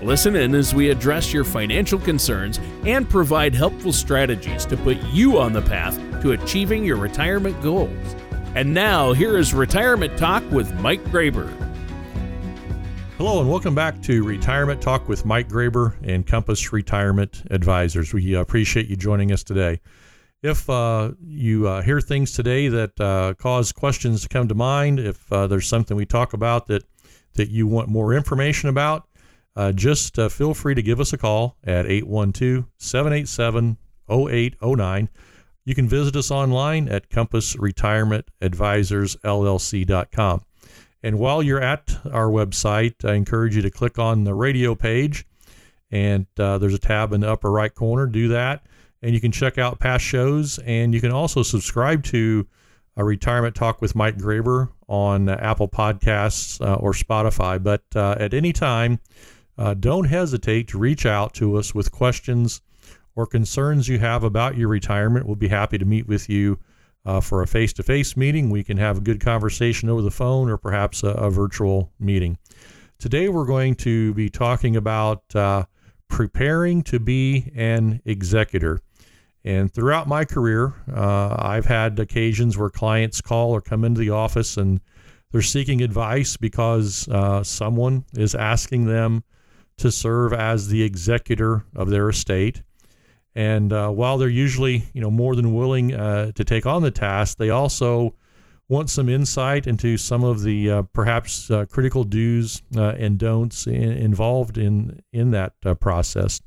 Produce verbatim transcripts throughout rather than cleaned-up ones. Listen in as we address your financial concerns and provide helpful strategies to put you on the path to achieving your retirement goals. And now, here is Retirement Talk with Mike Graber. Hello and welcome back to Retirement Talk with Mike Graber and Compass Retirement Advisors. We appreciate you joining us today. If uh, you uh, hear things today that uh, cause questions to come to mind, if uh, there's something we talk about that, that you want more information about, uh, just uh, feel free to give us a call at eight one two, seven eight seven, zero eight zero nine. You can visit us online at compass retirement advisors l l c dot com. And while you're at our website, I encourage you to click on the radio page, and uh, there's a tab in the upper right corner. Do that, and you can check out past shows, and you can also subscribe to a Retirement Talk with Mike Graber on uh, Apple Podcasts uh, or Spotify. But uh, at any time, uh, don't hesitate to reach out to us with questions or concerns you have about your retirement. We'll be happy to meet with you Uh, for a face-to-face meeting. We can have a good conversation over the phone or perhaps a, a virtual meeting. Today, we're going to be talking about uh, preparing to be an executor. And throughout my career, uh, I've had occasions where clients call or come into the office and they're seeking advice because uh, someone is asking them to serve as the executor of their estate. And uh, while they're usually, you know, more than willing uh, to take on the task, they also want some insight into some of the uh, perhaps uh, critical do's uh, and don'ts in, involved in in that uh, process.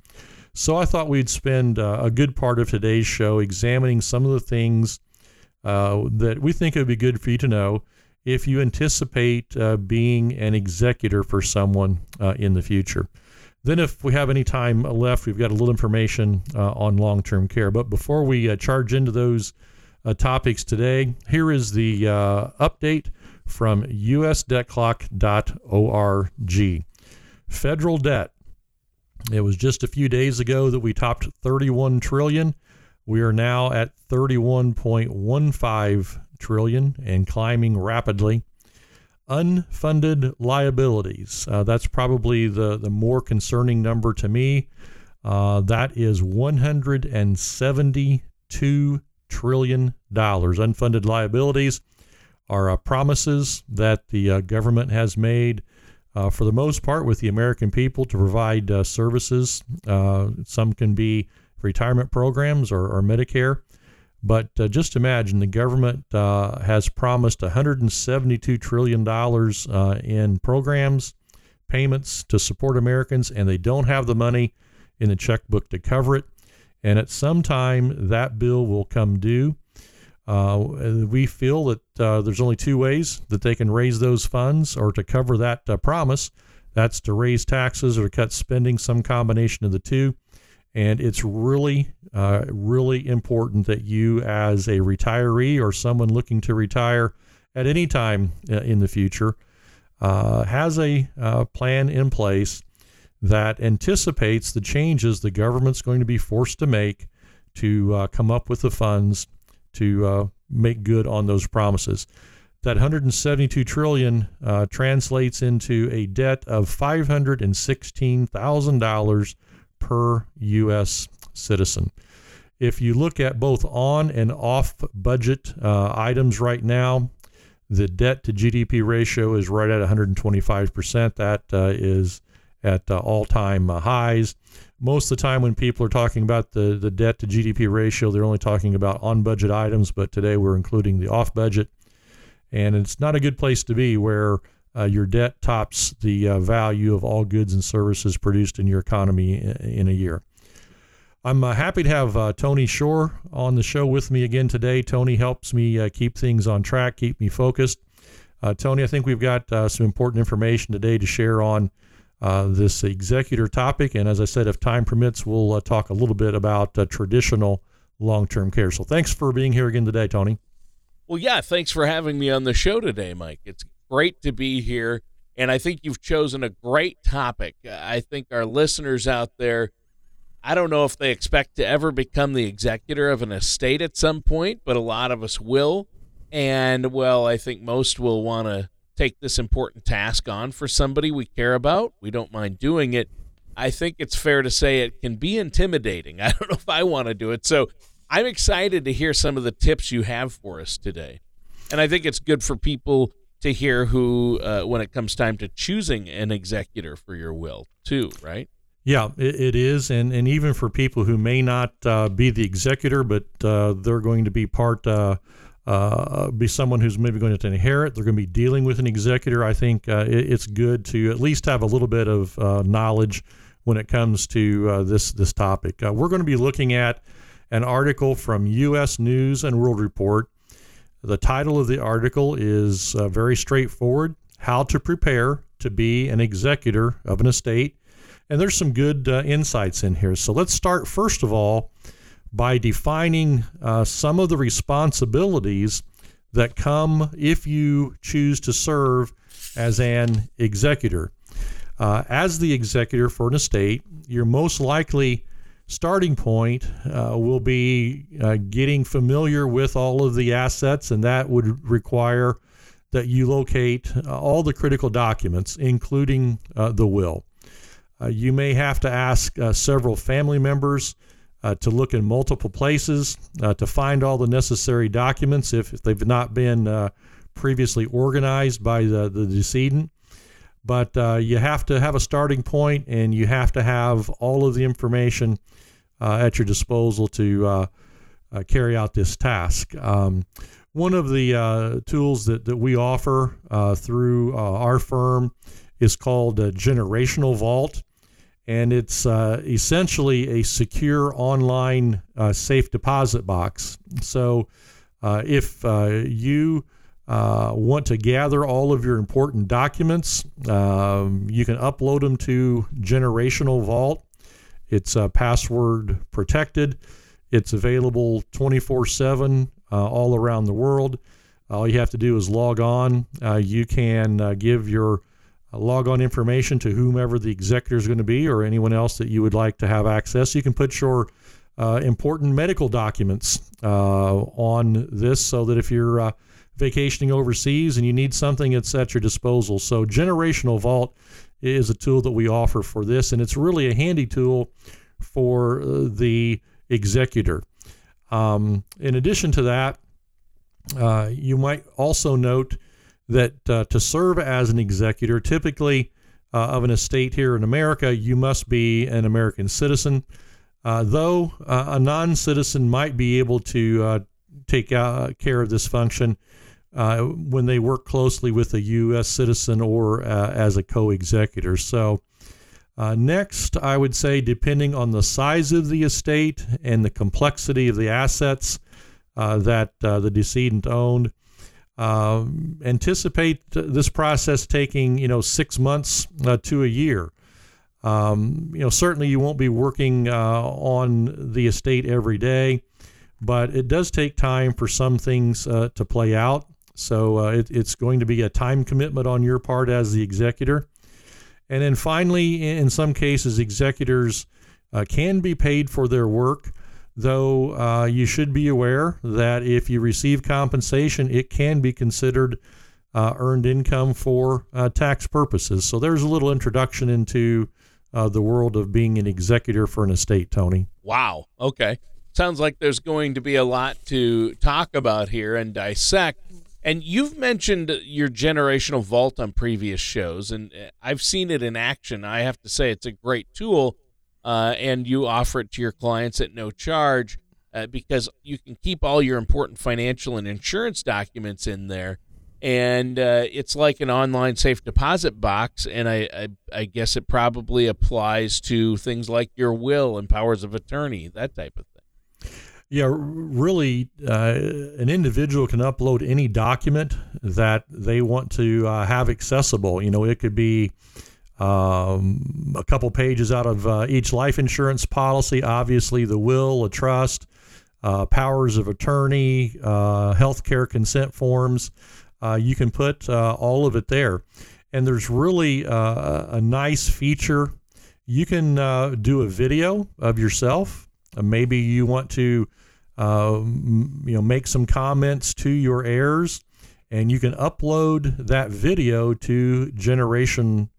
So I thought we'd spend uh, a good part of today's show examining some of the things uh, that we think it would be good for you to know if you anticipate uh, being an executor for someone uh, in the future. Then if we have any time left, we've got a little information uh, on long-term care. But before we uh, charge into those uh, topics today, here is the uh, update from u s debt clock dot org. Federal debt. It was just a few days ago that we topped thirty-one trillion dollars. We are now at thirty-one point one five trillion dollars and climbing rapidly. Unfunded liabilities. Uh, that's probably the, the more concerning number to me. Uh, that is one hundred seventy-two trillion dollars. Unfunded liabilities are uh, promises that the uh, government has made, uh, for the most part, with the American people to provide uh, services. Uh, some can be retirement programs or, or Medicare. But uh, just imagine the government uh, has promised one hundred seventy-two trillion dollars uh, in programs, payments to support Americans, and they don't have the money in the checkbook to cover it. And at some time, that bill will come due. Uh, we feel that uh, there's only two ways that they can raise those funds or to cover that uh, promise. That's to raise taxes or to cut spending, some combination of the two. And it's really, uh, really important that you as a retiree or someone looking to retire at any time uh, in the future uh, has a uh, plan in place that anticipates the changes the government's going to be forced to make to uh, come up with the funds to uh, make good on those promises. That one hundred seventy-two trillion dollars uh, translates into a debt of five hundred sixteen thousand dollars per U S citizen. If you look at both on and off budget uh, items right now, the debt to G D P ratio is right at one hundred twenty-five percent. That uh, is at uh, all-time uh, highs. Most of the time when people are talking about the, the debt to G D P ratio, they're only talking about on-budget items, but today we're including the off-budget. And it's not a good place to be where Uh, your debt tops the uh, value of all goods and services produced in your economy in, in a year. I'm uh, happy to have uh, Tony Shore on the show with me again today. Tony helps me uh, keep things on track, keep me focused. Uh, Tony, I think we've got uh, some important information today to share on uh, this executor topic. And as I said, if time permits, we'll uh, talk a little bit about uh, traditional long-term care. So thanks for being here again today, Tony. Well, yeah, thanks for having me on the show today, Mike. It's great to be here, and I think you've chosen a great topic. I think our listeners out there, I don't know if they expect to ever become the executor of an estate at some point, but a lot of us will. And, well, I think most will want to take this important task on for somebody we care about. We don't mind doing it. I think it's fair to say it can be intimidating. I don't know if I want to do it. So I'm excited to hear some of the tips you have for us today. And I think it's good for people to hear who, uh, when it comes time to choosing an executor for your will too, right? Yeah, it, it is. And, and even for people who may not uh, be the executor, but uh, they're going to be part, uh, uh, be someone who's maybe going to inherit, they're going to be dealing with an executor. I think uh, it, it's good to at least have a little bit of uh, knowledge when it comes to uh, this, this topic. Uh, we're going to be looking at an article from U S News and World Report. The title of the article is uh, very straightforward, How to Prepare to Be an Executor of an Estate. And there's some good uh, insights in here. So let's start, first of all, by defining uh, some of the responsibilities that come if you choose to serve as an executor. Uh, as the executor for an estate, your most likely starting point uh, will be uh, getting familiar with all of the assets, and that would require that you locate uh, all the critical documents, including uh, the will. Uh, you may have to ask uh, several family members uh, to look in multiple places uh, to find all the necessary documents if, if they've not been uh, previously organized by the, the decedent. But uh, you have to have a starting point, and you have to have all of the information uh, at your disposal to uh, uh, carry out this task. Um, one of the uh, tools that, that we offer uh, through uh, our firm is called a Generational Vault. And it's uh, essentially a secure online uh, safe deposit box. So uh, if uh, you uh, want to gather all of your important documents, um, you can upload them to Generational Vault. It's uh, password protected. It's available twenty-four seven uh, all around the world. All you have to do is log on. Uh, you can uh, give your log on information to whomever the executor is going to be or anyone else that you would like to have access. You can put your uh, important medical documents uh, on this so that if you're uh, vacationing overseas and you need something, it's at your disposal. So Generational Vault is a tool that we offer for this, and it's really a handy tool for the executor. Um, in addition to that, uh, you might also note that uh, to serve as an executor, typically uh, of an estate here in America, you must be an American citizen, uh, though uh, a non-citizen might be able to uh, take uh, care of this function uh, when they work closely with a U S citizen or uh, as a co-executor. So uh, next, I would say, depending on the size of the estate and the complexity of the assets uh, that uh, the decedent owned, Uh, anticipate this process taking, you know, six months uh, to a year. Um, you know, certainly you won't be working uh, on the estate every day, but it does take time for some things uh, to play out. So uh, it, it's going to be a time commitment on your part as the executor. And then finally, in some cases, executors uh, can be paid for their work, though uh, you should be aware that if you receive compensation, it can be considered uh, earned income for uh, tax purposes. So there's a little introduction into uh, the world of being an executor for an estate, Tony. Wow. Okay. Sounds like there's going to be a lot to talk about here and dissect. And you've mentioned your Generational Vault on previous shows, and I've seen it in action. I have to say it's a great tool. Uh, and you offer it to your clients at no charge uh, because you can keep all your important financial and insurance documents in there. And uh, it's like an online safe deposit box, and I, I, I guess it probably applies to things like your will and powers of attorney, that type of thing. Yeah, really, uh, an individual can upload any document that they want to uh, have accessible. You know, it could be Um, a couple pages out of uh, each life insurance policy, obviously the will, a trust, uh, powers of attorney, uh, healthcare consent forms. Uh, you can put uh, all of it there. And there's really uh, a nice feature. You can uh, do a video of yourself. Uh, maybe you want to uh, m- you know, make some comments to your heirs, and you can upload that video to Generational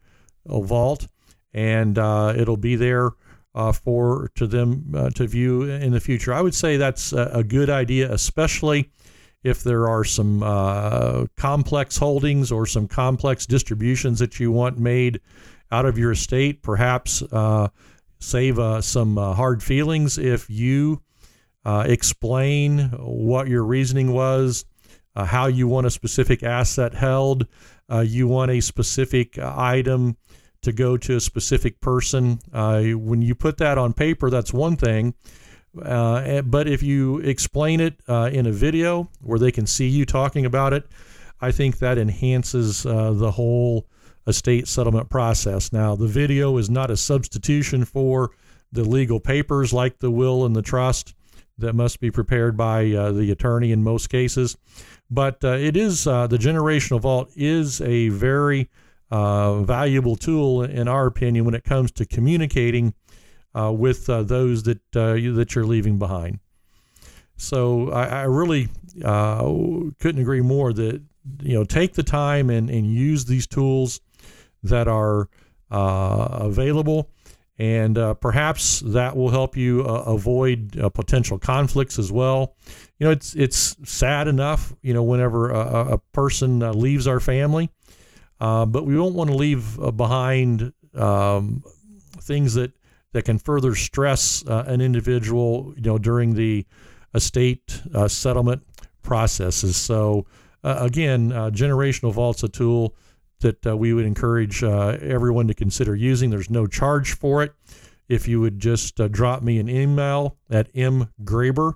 Vault, and uh, it'll be there uh, for to them uh, to view in the future. I would say that's a, a good idea, especially if there are some uh, complex holdings or some complex distributions that you want made out of your estate. Perhaps uh, save uh, some uh, hard feelings if you uh, explain what your reasoning was, uh, how you want a specific asset held, uh, you want a specific item to go to a specific person. Uh, when you put that on paper, that's one thing. Uh, but if you explain it uh, in a video where they can see you talking about it, I think that enhances uh, the whole estate settlement process. Now, the video is not a substitution for the legal papers like the will and the trust that must be prepared by uh, the attorney in most cases. But uh, it is uh, the Generational Vault is a very uh, valuable tool, in our opinion, when it comes to communicating Uh, with uh, those that uh, you, that you're leaving behind. So I, I really uh, couldn't agree more that, you know, take the time and, and use these tools that are uh, available, and uh, perhaps that will help you uh, avoid uh, potential conflicts as well. You know, it's it's sad enough, you know, whenever a, a person uh, leaves our family, uh, but we don't want to leave uh, behind um, things that that can further stress uh, an individual, you know, during the estate uh, settlement processes. So uh, again, uh, Generational Vault's a tool that uh, we would encourage uh, everyone to consider using. There's no charge for it. If you would just uh, drop me an email at mgraber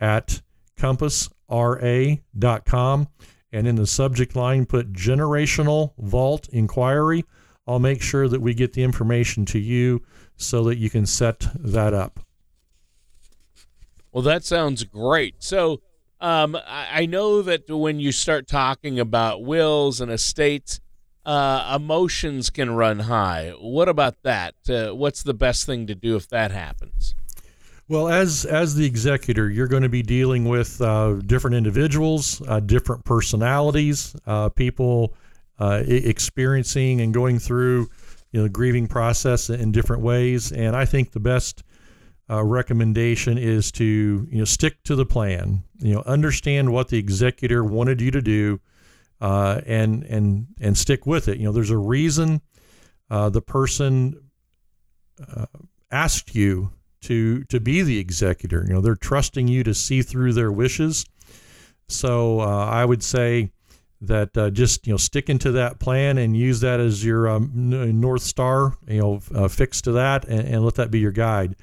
at compassra dot com, and in the subject line, put Generational Vault Inquiry. I'll make sure that we get the information to you so that you can set that up. Well, that sounds great. So um, I, I know that when you start talking about wills and estates, uh, emotions can run high. What about that? Uh, what's the best thing to do if that happens? Well, as as the executor, you're going to be dealing with uh, different individuals, uh, different personalities, uh, people Uh, experiencing and going through, you know, the grieving process in different ways. And I think the best uh, recommendation is to, you know, stick to the plan, you know, understand what the executor wanted you to do uh, and, and, and stick with it. You know, there's a reason uh, the person uh, asked you to, to be the executor. You know, they're trusting you to see through their wishes. So uh, I would say that uh, just, you know, stick into that plan and use that as your um, North Star, you know, uh, fix to that and, and let that be your guide.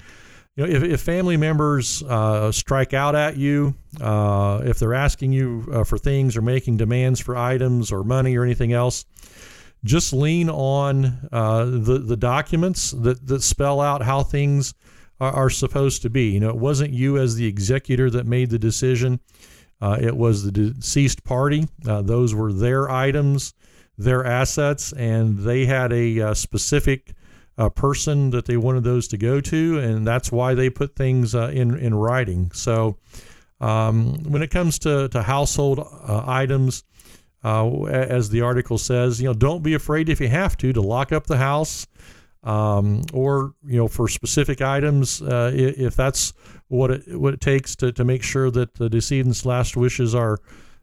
You know, if, if family members uh, strike out at you, uh, if they're asking you uh, for things or making demands for items or money or anything else, just lean on uh, the, the documents that, that spell out how things are, are supposed to be. You know, it wasn't you as the executor that made the decision. Uh, it was the deceased party. Uh, those were their items, their assets, and they had a uh, specific uh, person that they wanted those to go to, and that's why they put things uh, in, in writing. So um, when it comes to, to household uh, items, uh, as the article says, you know, don't be afraid if you have to, to lock up the house um, or, you know, for specific items, uh, if that's what it what it takes to, to make sure that the decedent's last wishes are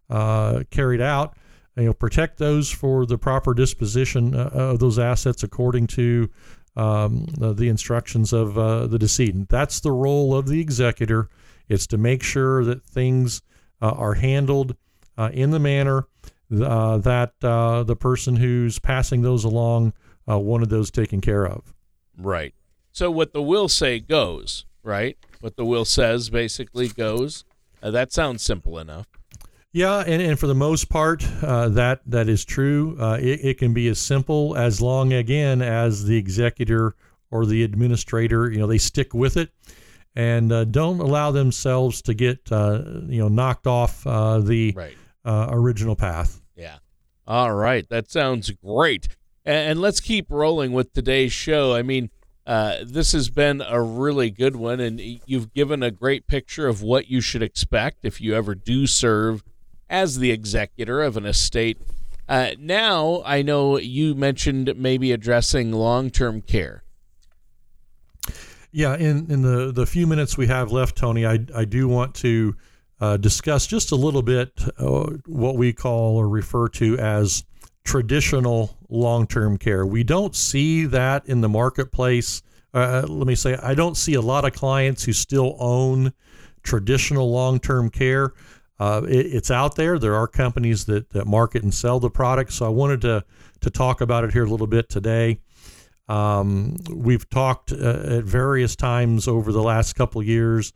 uh, carried out, and, you know, protect those for the proper disposition uh, of those assets according to um, the, the instructions of uh, the decedent. That's the role of the executor. It's to make sure that things uh, are handled uh, in the manner uh, that uh, the person who's passing those along uh, wanted those taken care of. Right. So what the will say goes, right? What the will says basically goes. Uh, that sounds simple enough. Yeah, and, and for the most part, uh, that that is true. Uh, it, it can be as simple as long, again, as the executor or the administrator, you know, they stick with it. and uh, don't allow themselves to get uh, you know knocked off uh, the right. uh, original path. Yeah. All right. That sounds great. And, and let's keep rolling with today's show. I mean, uh, this has been a really good one, and you've given a great picture of what you should expect if you ever do serve as the executor of an estate. Uh, now, I know you mentioned maybe addressing long-term care. Yeah, in, in the, the few minutes we have left, Tony, I, I do want to uh, discuss just a little bit uh, what we call or refer to as traditional long-term care. We don't see that in the marketplace. Uh, let me say, I don't see a lot of clients who still own traditional long-term care. Uh, it, it's out there. There are companies that, that market and sell the product. So I wanted to to talk about it here a little bit today. Um, we've talked uh, at various times over the last couple of years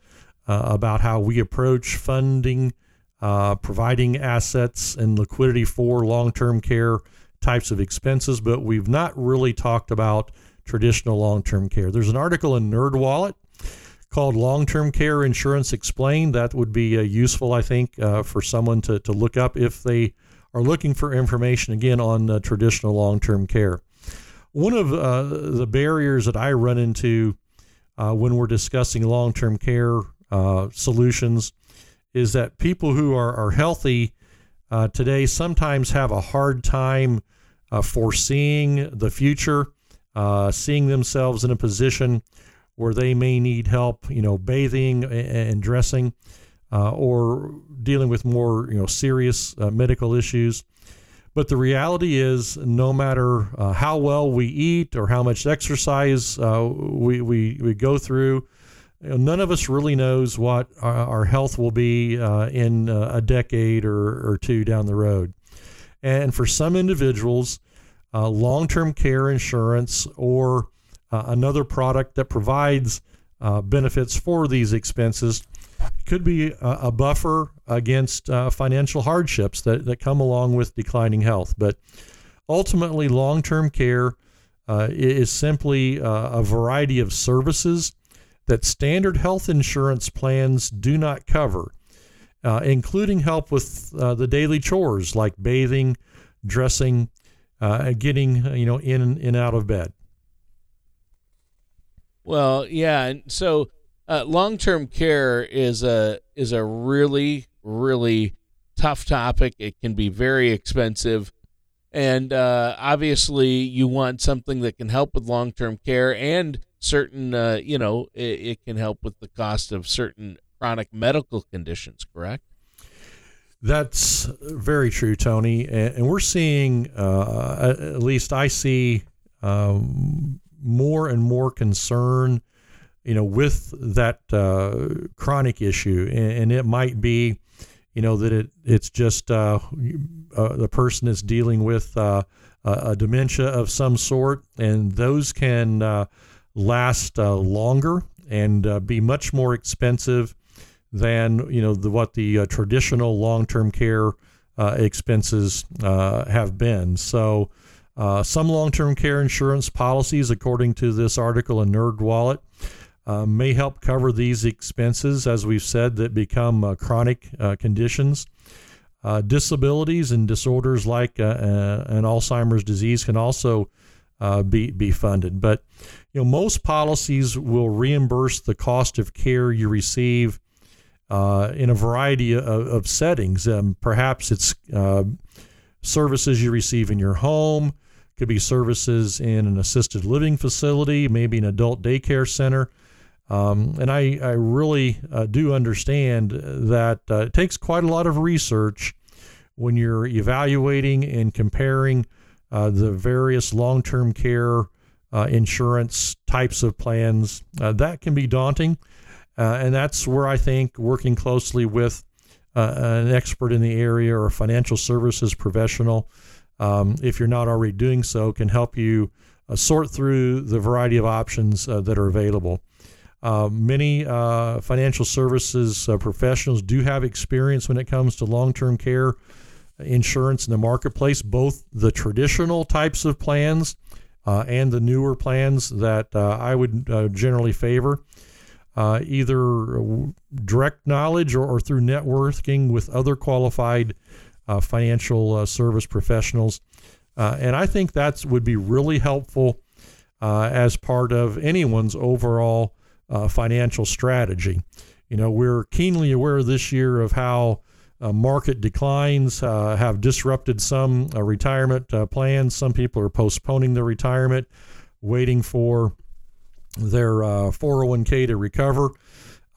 uh, about how we approach funding, uh, providing assets and liquidity for long-term care types of expenses, but we've not really talked about traditional long-term care. There's an article in NerdWallet called Long-Term Care Insurance Explained. That would be uh, useful, I think, uh, for someone to, to look up if they are looking for information, again, on uh, traditional long-term care. One of uh, the barriers that I run into uh, when we're discussing long-term care uh, solutions is that people who are, are healthy uh, today sometimes have a hard time uh, foreseeing the future, uh, seeing themselves in a position where they may need help, you know, bathing and dressing, uh, or dealing with more, you know, serious uh, medical issues. But the reality is, no matter uh, how well we eat or how much exercise uh, we, we we go through, you know, none of us really knows what our, our health will be uh, in uh, a decade or, or two down the road. And for some individuals, uh, long-term care insurance or Uh, another product that provides uh, benefits for these expenses could be a, a buffer against uh, financial hardships that, that come along with declining health. But ultimately, long-term care uh, is simply uh, a variety of services that standard health insurance plans do not cover, uh, including help with uh, the daily chores like bathing, dressing, uh, and getting you know in and out of bed. Well, yeah, and so uh, long-term care is a is a really really tough topic. It can be very expensive, and uh, obviously, you want something that can help with long-term care, and certain uh, you know it, it can help with the cost of certain chronic medical conditions. Correct? That's very true, Tony, and, and we're seeing uh, at least I see. Um, more and more concern, you know, with that uh, chronic issue. And, and it might be, you know, that it it's just uh, uh, the person is dealing with uh, a, a dementia of some sort, and those can uh, last uh, longer and uh, be much more expensive than, you know, the, what the uh, traditional long-term care uh, expenses uh, have been. So, Uh, some long-term care insurance policies, according to this article in NerdWallet, uh, may help cover these expenses, as we've said, that become uh, chronic uh, conditions. Uh, disabilities and disorders like uh, uh, an Alzheimer's disease can also uh, be be funded. But you know, most policies will reimburse the cost of care you receive uh, in a variety of, of settings. Um, perhaps it's uh, services you receive in your home. Could be services in an assisted living facility, maybe an adult daycare center. Um, and I, I really uh, do understand that uh, it takes quite a lot of research when you're evaluating and comparing uh, the various long-term care uh, insurance types of plans. Uh, that can be daunting. Uh, and that's where I think working closely with uh, an expert in the area or a financial services professional, Um, if you're not already doing so, can help you uh, sort through the variety of options uh, that are available. Uh, many uh, financial services uh, professionals do have experience when it comes to long-term care insurance in the marketplace, both the traditional types of plans uh, and the newer plans that uh, I would uh, generally favor. uh, either direct knowledge or, or through networking with other qualified uh, financial uh, service professionals. Uh, and I think that would be really helpful uh, as part of anyone's overall uh, financial strategy. You know, we're keenly aware this year of how uh, market declines uh, have disrupted some uh, retirement uh, plans. Some people are postponing their retirement, waiting for their uh, four oh one k to recover.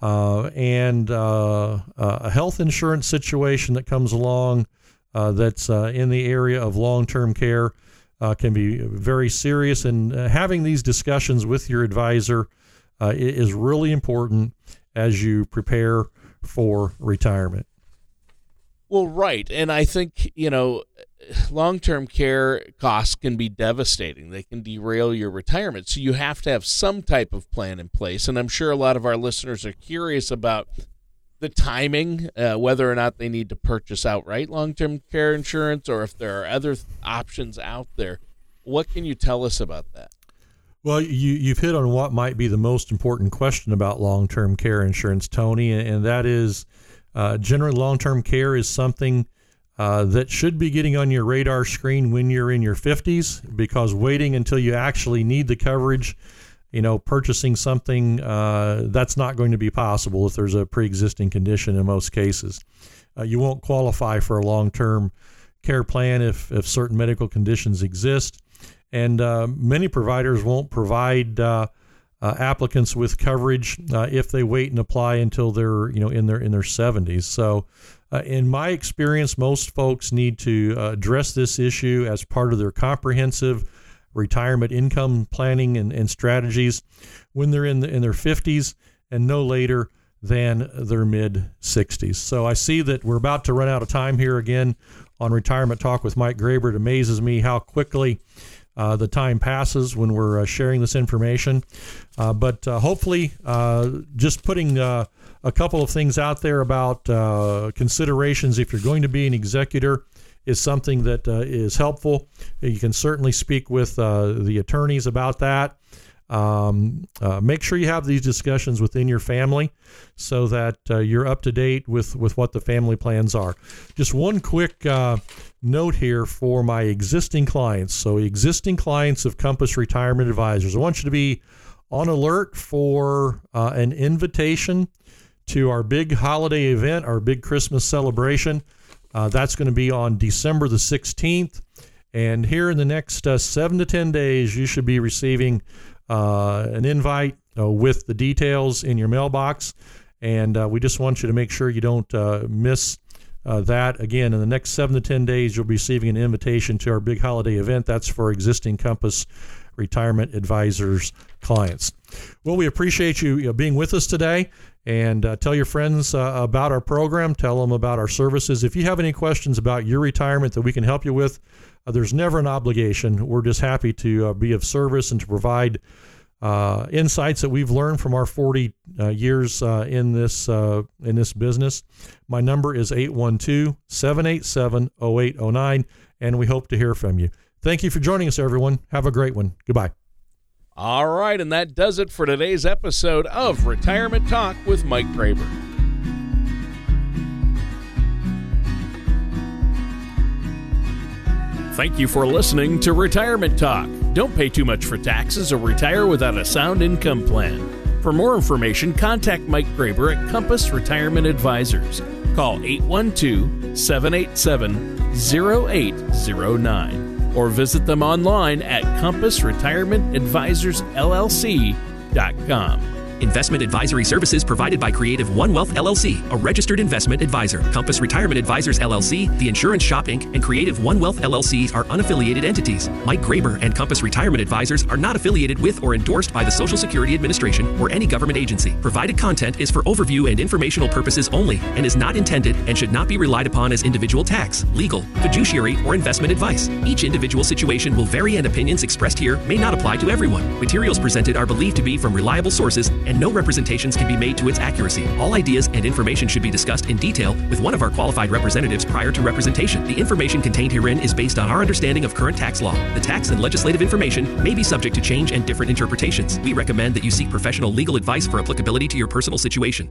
Uh, and uh, a health insurance situation that comes along Uh, that's uh, in the area of long-term care uh, can be very serious. And uh, having these discussions with your advisor uh, is really important as you prepare for retirement. Well, right. And I think, you know, long-term care costs can be devastating. They can derail your retirement. So you have to have some type of plan in place. And I'm sure a lot of our listeners are curious about the timing, uh, whether or not they need to purchase outright long-term care insurance or if there are other th- options out there. What can you tell us about that? Well, you, you've hit on what might be the most important question about long-term care insurance, Tony, and, and that is uh, generally long-term care is something uh, that should be getting on your radar screen when you're in your fifties, because waiting until you actually need the coverage, you know, purchasing something, uh, that's not going to be possible if there's a pre-existing condition in most cases. Uh, you won't qualify for a long-term care plan if, if certain medical conditions exist. And uh, many providers won't provide uh, uh, applicants with coverage uh, if they wait and apply until they're, you know, in their in their seventies. So uh, in my experience, most folks need to uh, address this issue as part of their comprehensive retirement income planning and, and strategies when they're in the, in their fifties and no later than their mid sixties. So I see that we're about to run out of time here again on Retirement Talk with Mike Graber. It amazes me how quickly uh, the time passes when we're uh, sharing this information. Uh, but uh, hopefully uh, just putting uh, a couple of things out there about uh, considerations if you're going to be an executor is something that uh, is helpful. You can certainly speak with uh, the attorneys about that. Um, uh, make sure you have these discussions within your family so that uh, you're up to date with, with what the family plans are. Just one quick uh, note here for my existing clients. So existing clients of Compass Retirement Advisors, I want you to be on alert for uh, an invitation to our big holiday event, our big Christmas celebration. Uh, that's going to be on December the sixteenth. And here in the next uh, seven to ten days, you should be receiving uh, an invite uh, with the details in your mailbox. And uh, we just want you to make sure you don't uh, miss uh, that. Again, in the next seven to ten days, you'll be receiving an invitation to our big holiday event. That's for existing Compass Retirement Advisors clients. Well, we appreciate you, you know, being with us today. And uh, tell your friends uh, about our program. Tell them about our services. If you have any questions about your retirement that we can help you with, uh, there's never an obligation. We're just happy to uh, be of service and to provide uh, insights that we've learned from our forty uh, years uh, in this uh, in this business. My number is eight one two, seven eight seven, zero eight zero nine, and we hope to hear from you. Thank you for joining us, everyone. Have a great one. Goodbye. All right, and that does it for today's episode of Retirement Talk with Mike Graber. Thank you for listening to Retirement Talk. Don't pay too much for taxes or retire without a sound income plan. For more information, contact Mike Graber at Compass Retirement Advisors. Call eight one two, seven eight seven, zero eight zero nine. Or visit them online at Compass Retirement Advisors L L C dot com. Investment advisory services provided by Creative One Wealth L L C, a registered investment advisor. Compass Retirement Advisors L L C, The Insurance Shop Incorporated, and Creative One Wealth L L C are unaffiliated entities. Mike Graber and Compass Retirement Advisors are not affiliated with or endorsed by the Social Security Administration or any government agency. Provided content is for overview and informational purposes only and is not intended and should not be relied upon as individual tax, legal, fiduciary, or investment advice. Each individual situation will vary and opinions expressed here may not apply to everyone. Materials presented are believed to be from reliable sources and no representations can be made to its accuracy. All ideas and information should be discussed in detail with one of our qualified representatives prior to representation. The information contained herein is based on our understanding of current tax law. The tax and legislative information may be subject to change and different interpretations. We recommend that you seek professional legal advice for applicability to your personal situation.